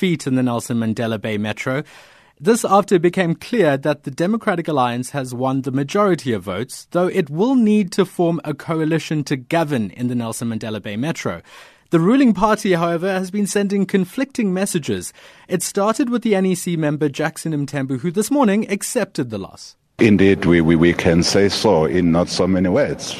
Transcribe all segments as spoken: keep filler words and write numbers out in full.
defeat in the Nelson Mandela Bay Metro. This after it became clear that the Democratic Alliance has won the majority of votes, though it will need to form a coalition to govern in the Nelson Mandela Bay Metro. The ruling party, however, has been sending conflicting messages. It started with the N E C member Jackson Mthembu, who this morning accepted the loss. Indeed, we, we, we can say so in not so many words,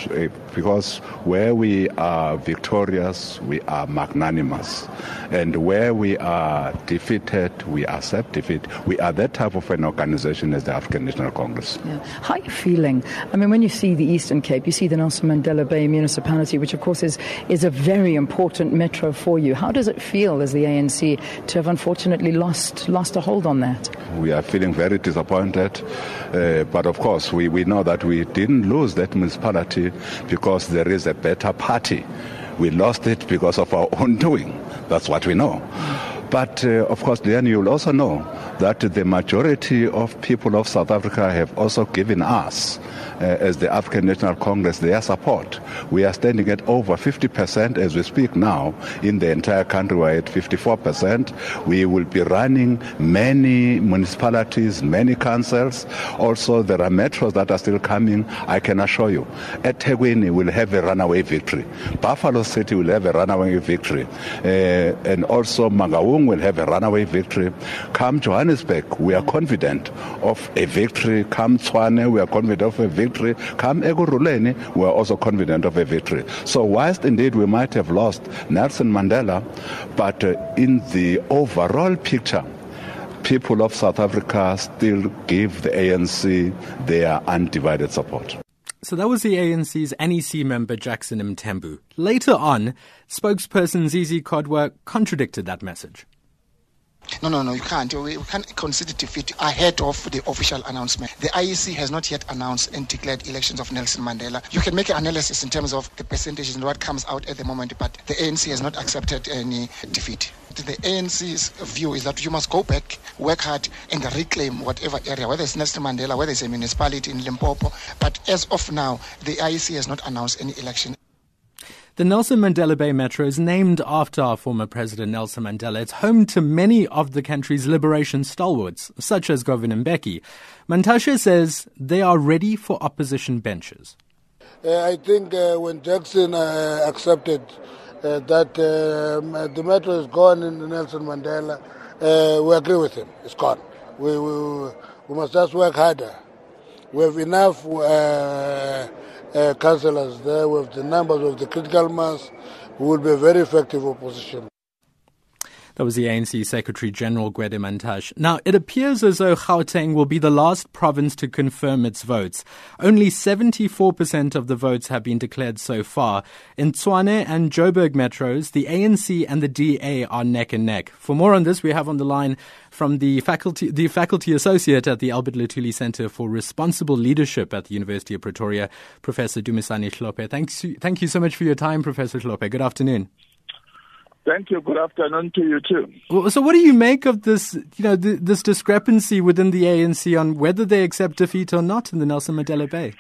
because where we are victorious, we are magnanimous. And where we are defeated, we accept defeat. We are that type of an organization as the African National Congress. Yeah. How are you feeling? I mean, when you see the Eastern Cape, you see the Nelson Mandela Bay Municipality, which of course is, is a very important metro for you. How does it feel as the A N C to have unfortunately lost, lost a hold on that? We are feeling very disappointed. Uh, But of course, we, we know that we didn't lose that municipality because there is a better party. We lost it because of our own doing. That's what we know. But uh, of course, then you'll also know that the majority of people of South Africa have also given us, uh, as the African National Congress, their support. We are standing at over fifty percent as we speak now. In the entire country, we're at fifty-four percent. We will be running many municipalities, many councils. Also, there are metros that are still coming. I can assure you, eThekwini will have a runaway victory. Buffalo City will have a runaway victory. Uh, and also Mangaung will have a runaway victory. Come Johannesburg, we are confident of a victory. Come Tswane, we are confident of a victory. Come Ekurhuleni, we are also confident of a victory. So whilst indeed we might have lost Nelson Mandela, but uh, in the overall picture, people of South Africa still give the A N C their undivided support. So that was the A N C's N E C member Jackson Mthembu. Later on, spokesperson Zizi Kodwa contradicted that message. No, no, no, you can't. We can't consider defeat ahead of the official announcement. The I E C has not yet announced and declared elections of Nelson Mandela. You can make an analysis in terms of the percentages and what comes out at the moment, but the A N C has not accepted any defeat. The A N C's view is that you must go back, work hard, and reclaim whatever area, whether it's Nelson Mandela, whether it's a municipality in Limpopo. But as of now, the I E C has not announced any election. The Nelson Mandela Bay Metro is named after our former president Nelson Mandela. It's home to many of the country's liberation stalwarts, such as Govan Mbeki. Mantashe says they are ready for opposition benches. Uh, I think uh, when Jackson uh, accepted uh, that uh, the metro is gone in Nelson Mandela, uh, we agree with him. It's gone. We, we, we must just work harder. We have enough uh, uh, councillors there with the numbers of the critical mass who will be a very effective opposition. That was the A N C Secretary-General Gwede Mantashe. Now, it appears as though Gauteng will be the last province to confirm its votes. Only seventy-four percent of the votes have been declared so far. In Tswane and Joburg metros, the A N C and the D A are neck and neck. For more on this, we have on the line from the faculty, the faculty associate at the Albert Luthuli Centre for Responsible Leadership at the University of Pretoria, Professor Dumisani Hlophe. Thanks, thank you so much for your time, Professor Hlophe. Good afternoon. Thank you. Good afternoon to you too. Well, so what do you make of this, you know, th- this discrepancy within the A N C on whether they accept defeat or not in the Nelson Mandela Bay?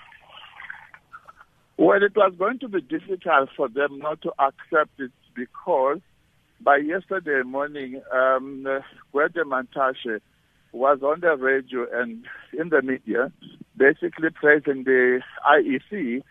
Well, it was going to be difficult for them not to accept it because by yesterday morning, um, Gwede Mantashe was on the radio and in the media basically praising the I E C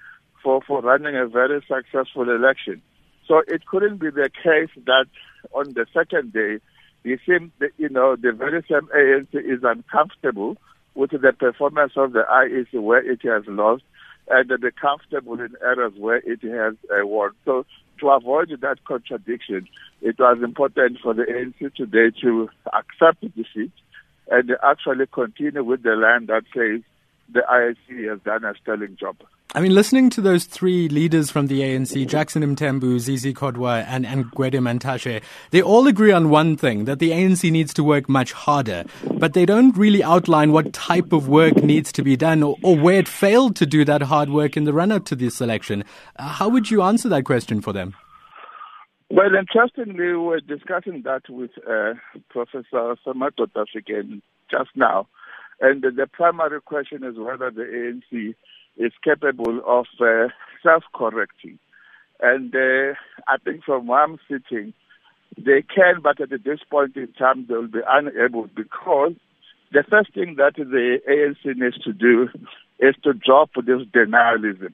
for, for running a very successful election. So it couldn't be the case that on the second day, it seemed that, you know, the very same A N C is uncomfortable with the performance of the I E C where it has lost and be comfortable in areas where it has uh, won. So to avoid that contradiction, it was important for the A N C today to accept defeat and actually continue with the line that says the I E C has done a sterling job. I mean, listening to those three leaders from the A N C, Jackson Mthembu, Zizi Kodwa and, and Gwede Mantashe, they all agree on one thing, that the A N C needs to work much harder. But they don't really outline what type of work needs to be done or, or where it failed to do that hard work in the run-up to this election. Uh, how would you answer that question for them? Well, interestingly, we were discussing that with uh, Professor Samato Tafiken just now. And the primary question is whether the A N C is capable of uh, self-correcting. And uh, I think from where I'm sitting, They can, but at this point in time, they will be unable, because the first thing that the A N C needs to do is to drop this denialism.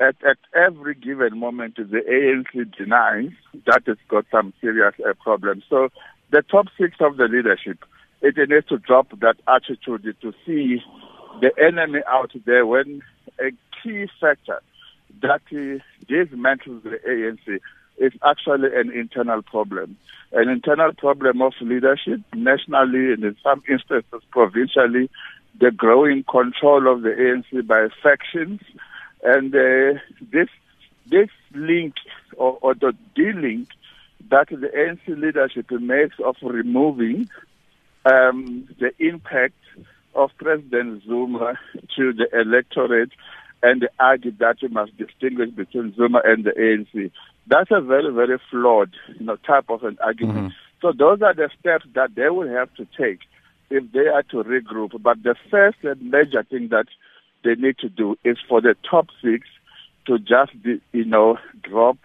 At, at every given moment, the A N C denies that it's got some serious uh, problems. So the top six of the leadership, it needs to drop that attitude to see the enemy out there when a key factor that dismantles the A N C is actually an internal problem. An internal problem of leadership, nationally and in some instances provincially, the growing control of the A N C by factions, and uh, this this link or, or the de-link that the A N C leadership makes of removing um, the impact of President Zuma to the electorate, and argue that you must distinguish between Zuma and the A N C. That's a very, very flawed you know, type of an argument. Mm-hmm. So those are the steps that they will have to take if they are to regroup. But the first and major thing that they need to do is for the top six to just, you know, drop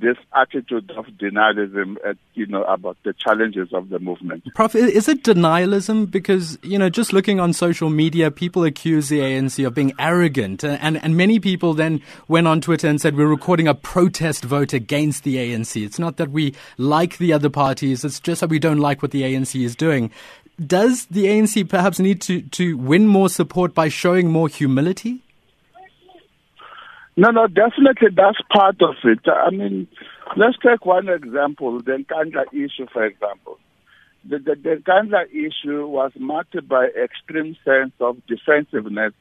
this attitude of denialism, at, you know, about the challenges of the movement. Prof, is it denialism? Because, you know, just looking on social media, people accuse the A N C of being arrogant. And, and many people then went on Twitter and said, we're recording a protest vote against the A N C. It's not that we like the other parties. It's just that we don't like what the A N C is doing. Does the A N C perhaps need to, to win more support by showing more humility? No, no, definitely that's part of it. I mean, let's take one example, the Nkandla issue, for example. The, the, the Nkandla issue was marked by extreme sense of defensiveness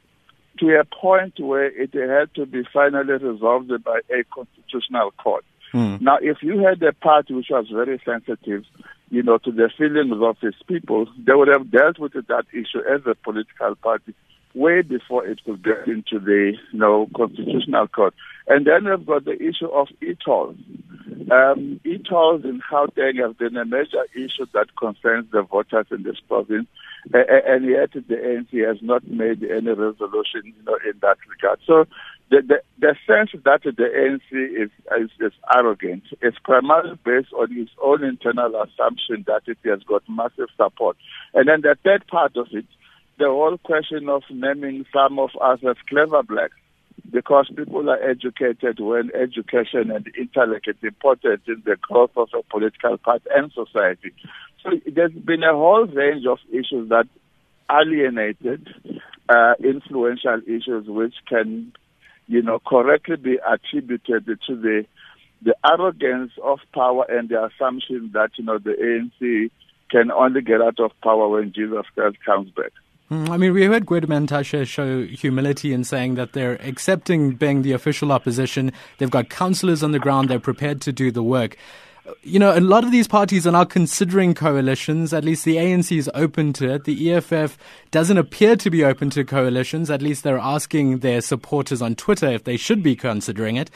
to a point where it had to be finally resolved by a constitutional court. Mm. Now, if you had a party which was very sensitive, you know, to the feelings of its people, they would have dealt with that issue as a political party way before it could get into the you know, Constitutional Court. And then we've got the issue of e-tolls. Um, e-tolls in Gauteng have been a major issue that concerns the voters in this province, and yet the A N C has not made any resolution you know, in that regard. So the, the, the sense that the A N C is, is, is arrogant is primarily based on its own internal assumption that it has got massive support. And then the third part of it, the whole question of naming some of us as clever blacks, because people are educated when education and intellect is important in the growth of a political party and society. So there's been a whole range of issues that alienated, uh, influential issues which can, you know, correctly be attributed to the the arrogance of power and the assumption that, you know, the A N C can only get out of power when Jesus Christ comes back. I mean, we heard Gwede Mantashe show humility in saying that they're accepting being the official opposition. They've got councillors on the ground. They're prepared to do the work. You know, a lot of these parties are now considering coalitions. At least the A N C is open to it. The E F F doesn't appear to be open to coalitions. At least they're asking their supporters on Twitter if they should be considering it.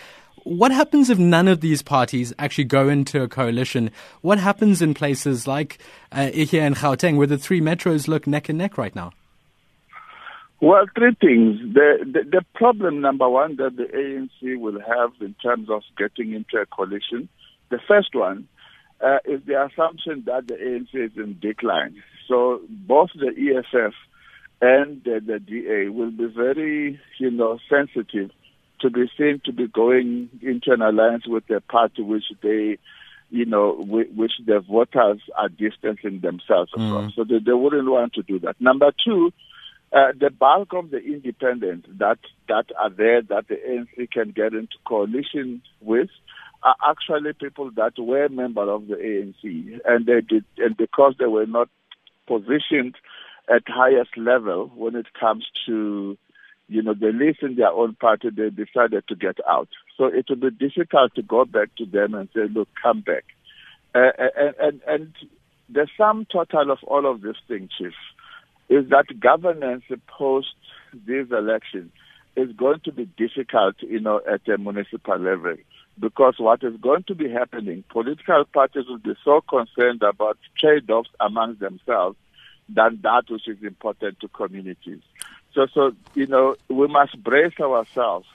What happens if none of these parties actually go into a coalition? What happens in places like uh, here in Gauteng, where the three metros look neck and neck right now? Well, three things. The, the the problem, number one, that the A N C will have in terms of getting into a coalition, the first one uh, is the assumption that the A N C is in decline. So both the E F F and the, the D A will be very, you know, sensitive to be seen to be going into an alliance with a party which they, you know, which the voters are distancing themselves mm. from. So they, they wouldn't want to do that. Number two, Uh, the bulk of the independents that, that are there, that the A N C can get into coalition with, are actually people that were members of the A N C. And they did, and because they were not positioned at highest level when it comes to, you know, the least in their own party, they decided to get out. So it would be difficult to go back to them and say, look, come back. Uh, and, and, and the sum total of all of these things, Chief, is that governance post this election is going to be difficult, you know, at a municipal level. Because what is going to be happening, political parties will be so concerned about trade-offs amongst themselves than that which is important to communities. So, so you know, we must brace ourselves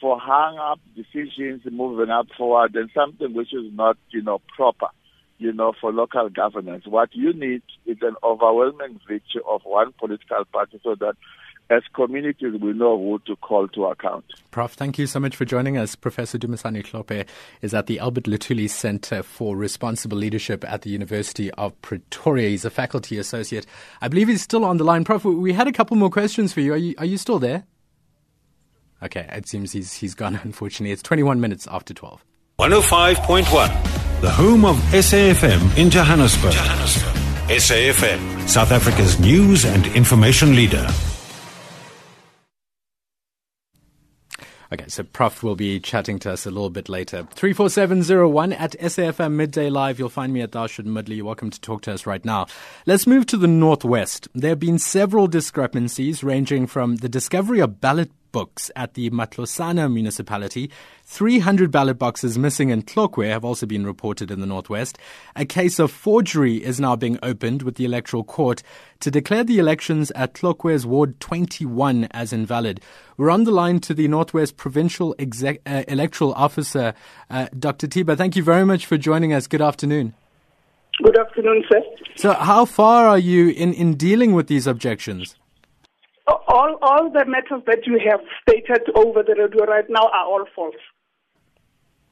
for hang-up decisions moving up forward and something which is not, you know, proper. you know, for local governance. What you need is an overwhelming victory of one political party so that as communities, we know who to call to account. Professor, thank you so much for joining us. Professor Dumisani Hlophe is at the Albert Luthuli Centre for Responsible Leadership at the University of Pretoria. He's a faculty associate. I believe he's still on the line. Prof, we had a couple more questions for you. Are you, are you still there? Okay, it seems he's he's gone, unfortunately. It's twenty-one minutes after twelve. one oh five point one, the home of S A F M in Johannesburg. Johannesburg. S A F M, South Africa's news and information leader. Okay, so Prof will be chatting to us a little bit later. three four seven zero one at S A F M Midday Live. You'll find me at Dashen Moodley. You're welcome to talk to us right now. Let's move to the northwest. There have been several discrepancies ranging from the discovery of ballot books at the Matlosana municipality. three hundred ballot boxes missing in Tlokwe have also been reported in the northwest. A case of forgery is now being opened with the Electoral Court to declare the elections at Tlokwe's Ward twenty-one as invalid. We're on the line to the Northwest Provincial Exec- uh, Electoral Officer, uh, Doctor Tiba. Thank you very much for joining us. Good afternoon. Good afternoon, sir. So how far are you in, in dealing with these objections? All, all the matters that you have stated over the radio right now are all false.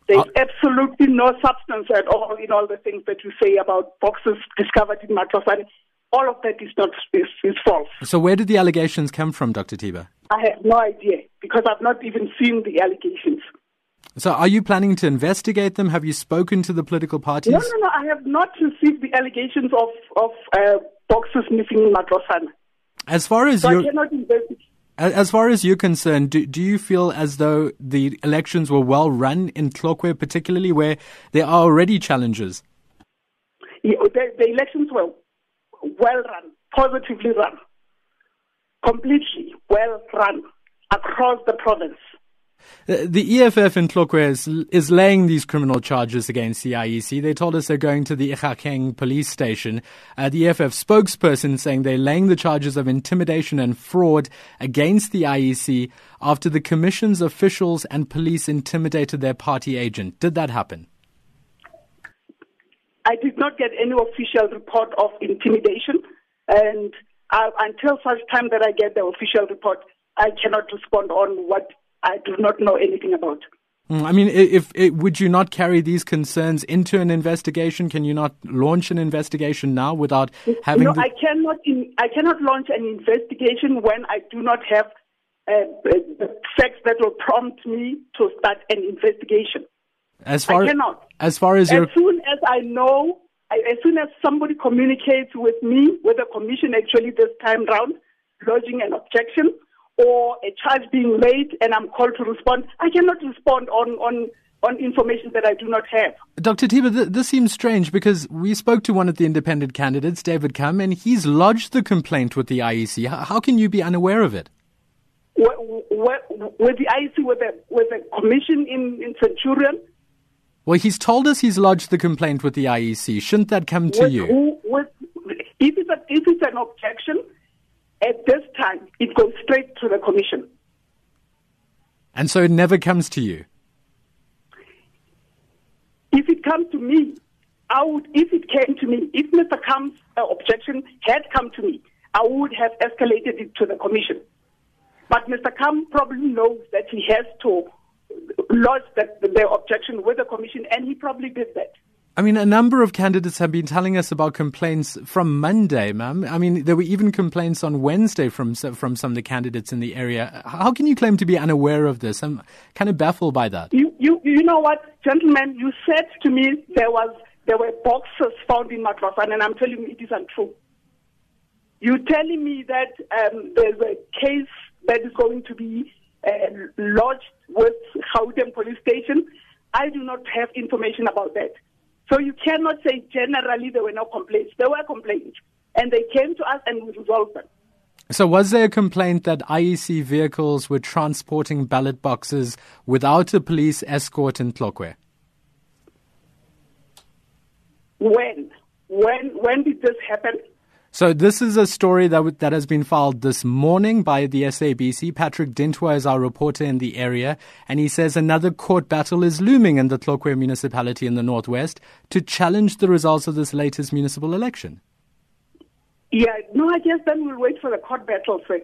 There's uh, absolutely no substance at all in all the things that you say about boxes discovered in Matlosana. All of that is not is, is false. So where did the allegations come from, Doctor Tiba? I have no idea, because I've not even seen the allegations. So are you planning to investigate them? Have you spoken to the political parties? No, no, no. I have not received the allegations of, of uh, boxes missing in Matlosana. As far as, so you're, as far as you're concerned, do, do you feel as though the elections were well run in Tlokwe, particularly where there are already challenges? Yeah, the, the elections were well run, positively run, completely well run across the province. The E F F in Tlokwe is, is laying these criminal charges against the I E C. They told us they're going to the Ekurhuleni police station. Uh, the E F F spokesperson saying they're laying the charges of intimidation and fraud against the I E C after the commission's officials and police intimidated their party agent. Did that happen? I did not get any official report of intimidation. And uh, until such time that I get the official report, I cannot respond on what I do not know anything about. I mean, if, if would you not carry these concerns into an investigation? Can you not launch an investigation now without having? No, the... I cannot. In, I cannot launch an investigation when I do not have uh, the facts that will prompt me to start an investigation. As far I cannot. As far as as soon as I know, as soon as somebody communicates with me, with the commission actually this time round, lodging an objection or a charge being laid and I'm called to respond, I cannot respond on, on, on information that I do not have. Doctor Tiba, th- this seems strange because we spoke to one of the independent candidates, David Kham, and he's lodged the complaint with the I E C. How, how can you be unaware of it? Well, well, with the I E C, with the, with the commission in, in Centurion? Well, he's told us he's lodged the complaint with the I E C. Shouldn't that come to with, you? Who, with, if, it's a, if it's an objection, at this time, it goes straight to the commission. And so it never comes to you? If it comes to me, I would, if it came to me, if Mister Kham's uh, objection had come to me, I would have escalated it to the commission. But Mister Kham probably knows that he has to lodge that, their objection with the commission, and he probably did that. I mean, a number of candidates have been telling us about complaints from Monday, ma'am. I mean, there were even complaints on Wednesday from from some of the candidates in the area. How can you claim to be unaware of this? I'm kind of baffled by that. You you, you know what, gentlemen, you said to me there was there were boxes found in Matlosana, and I'm telling you it is untrue. You're telling me that um, there's a case that is going to be uh, lodged with Gauteng Police Station. I do not have information about that. So you cannot say generally there were no complaints. There were complaints. And they came to us and we resolved them. So was there a complaint that I E C vehicles were transporting ballot boxes without a police escort in Tlokwe? When? When, when did this happen? So this is a story that, w- that has been filed this morning by the S A B C. Patrick Dintwa is our reporter in the area, and he says another court battle is looming in the Tlokwe municipality in the northwest to challenge the results of this latest municipal election. Yeah, no, I guess then we'll wait for the court battle, Fred.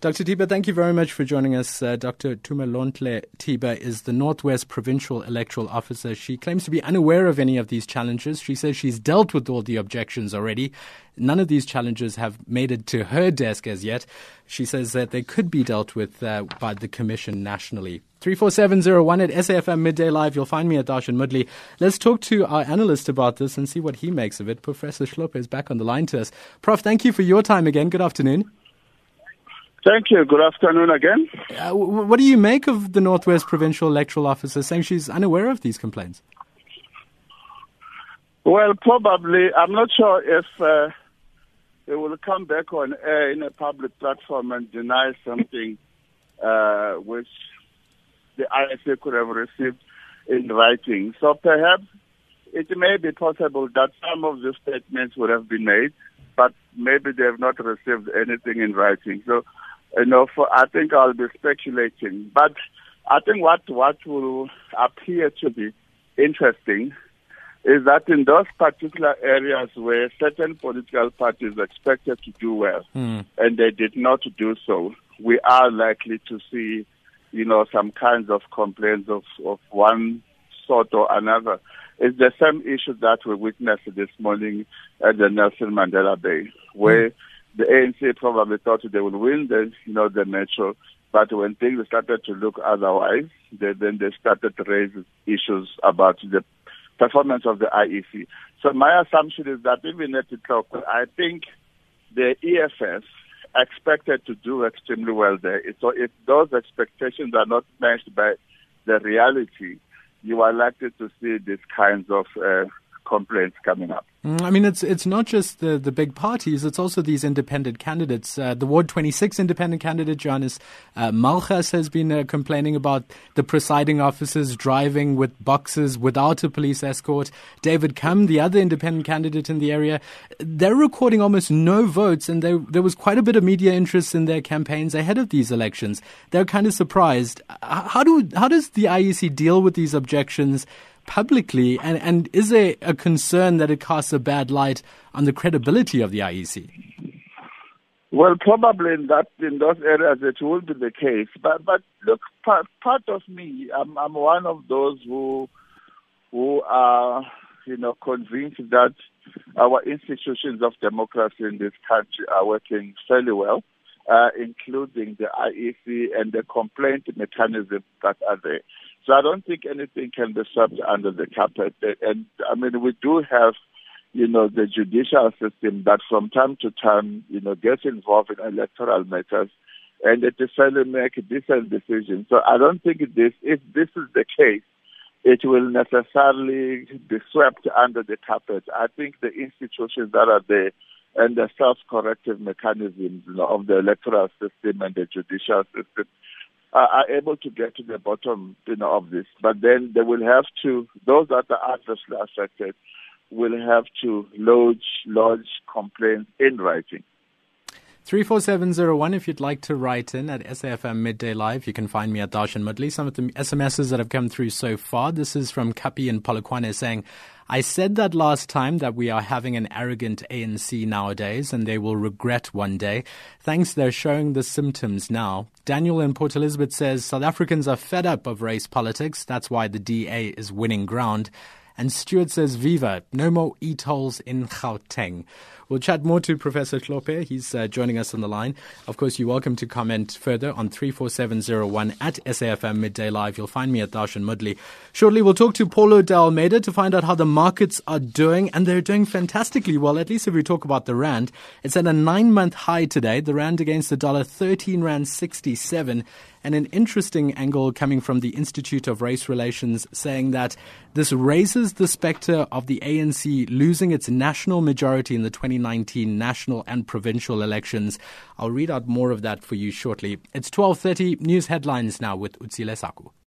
Doctor Tiba, thank you very much for joining us. Uh, Doctor Tumalontle Tiba is the Northwest Provincial Electoral Officer. She claims to be unaware of any of these challenges. She says she's dealt with all the objections already. None of these challenges have made it to her desk as yet. She says that they could be dealt with uh, by the Commission nationally. three four seven zero one at S A F M Midday Live. You'll find me at Dashen Moodley. Let's talk to our analyst about this and see what he makes of it. Professor Hlophe is back on the line to us. Prof, thank you for your time again. Good afternoon. Thank you. Good afternoon again. Uh, what do you make of the Northwest Provincial Electoral Officer saying she's unaware of these complaints? Well, probably. I'm not sure if uh, they will come back on air in a public platform and deny something uh, which the I E C could have received in writing. So perhaps it may be possible that some of the statements would have been made, but maybe they have not received anything in writing. So, you know, for, I think I'll be speculating. But I think what, what will appear to be interesting is that in those particular areas where certain political parties are expected to do well mm. and they did not do so, we are likely to see, you know, some kinds of complaints of, of one sort or another. It's the same issue that we witnessed this morning at the Nelson Mandela Bay, where mm. the A N C probably thought they would win the, you know, the metro, but when things started to look otherwise, they, then they started to raise issues about the performance of the I E C. So my assumption is that even at the Tlokwe, I think the E F F expected to do extremely well there. So if those expectations are not matched by the reality, you are likely to see these kinds of uh, complaints coming up. I mean, it's it's not just the, the big parties, it's also these independent candidates. Uh, the Ward twenty-six independent candidate, Johannes uh, Malchas, has been uh, complaining about the presiding officers driving with boxes without a police escort. David Kham, the other independent candidate in the area, they're recording almost no votes, and they, there was quite a bit of media interest in their campaigns ahead of these elections. They're kind of surprised. How do how does the I E C deal with these objections publicly, and, and is there a concern that it casts a bad light on the credibility of the I E C? Well, probably in that in those areas it will be the case. But but look, part, part of me, I'm, I'm one of those who who are you know convinced that our institutions of democracy in this country are working fairly well, uh, including the I E C and the complaint mechanisms that are there. So I don't think anything can be swept under the carpet. And, I mean, we do have, you know, the judicial system that from time to time, you know, gets involved in electoral matters and it is fairly make different decisions. So I don't think this, if this is the case, it will necessarily be swept under the carpet. I think the institutions that are there and the self-corrective mechanisms, you know, of the electoral system and the judicial system are able to get to the bottom, you know, of this. But then they will have to, those that are adversely affected will have to lodge, lodge complaints in writing. three four seven zero one, if you'd like to write in at S A F M Midday Live, you can find me at Dashen Moodley. Some of the S M Ss that have come through so far, this is from Kapi and Polokwane saying, I said that last time that we are having an arrogant A N C nowadays and they will regret one day. Thanks, they're showing the symptoms now. Daniel in Port Elizabeth says, South Africans are fed up of race politics. That's why the D A is winning ground. And Stuart says, Viva, no more e-tolls in Gauteng. We'll chat more to Professor Hlophe. He's uh, joining us on the line. Of course, you're welcome to comment further on three four seven zero one at S A F M Midday Live. You'll find me at Dashen Moodley. Shortly, we'll talk to Paulo de Almeida to find out how the markets are doing. And they're doing fantastically well, at least if we talk about the RAND. It's at a nine-month high today. The RAND against the dollar, thirteen rand sixty-seven. And an interesting angle coming from the Institute of Race Relations saying that this raises the spectre of the A N C losing its national majority in the twenty nineteen national and provincial elections. I'll read out more of that for you shortly. It's twelve thirty, news headlines now with Utsile Saku.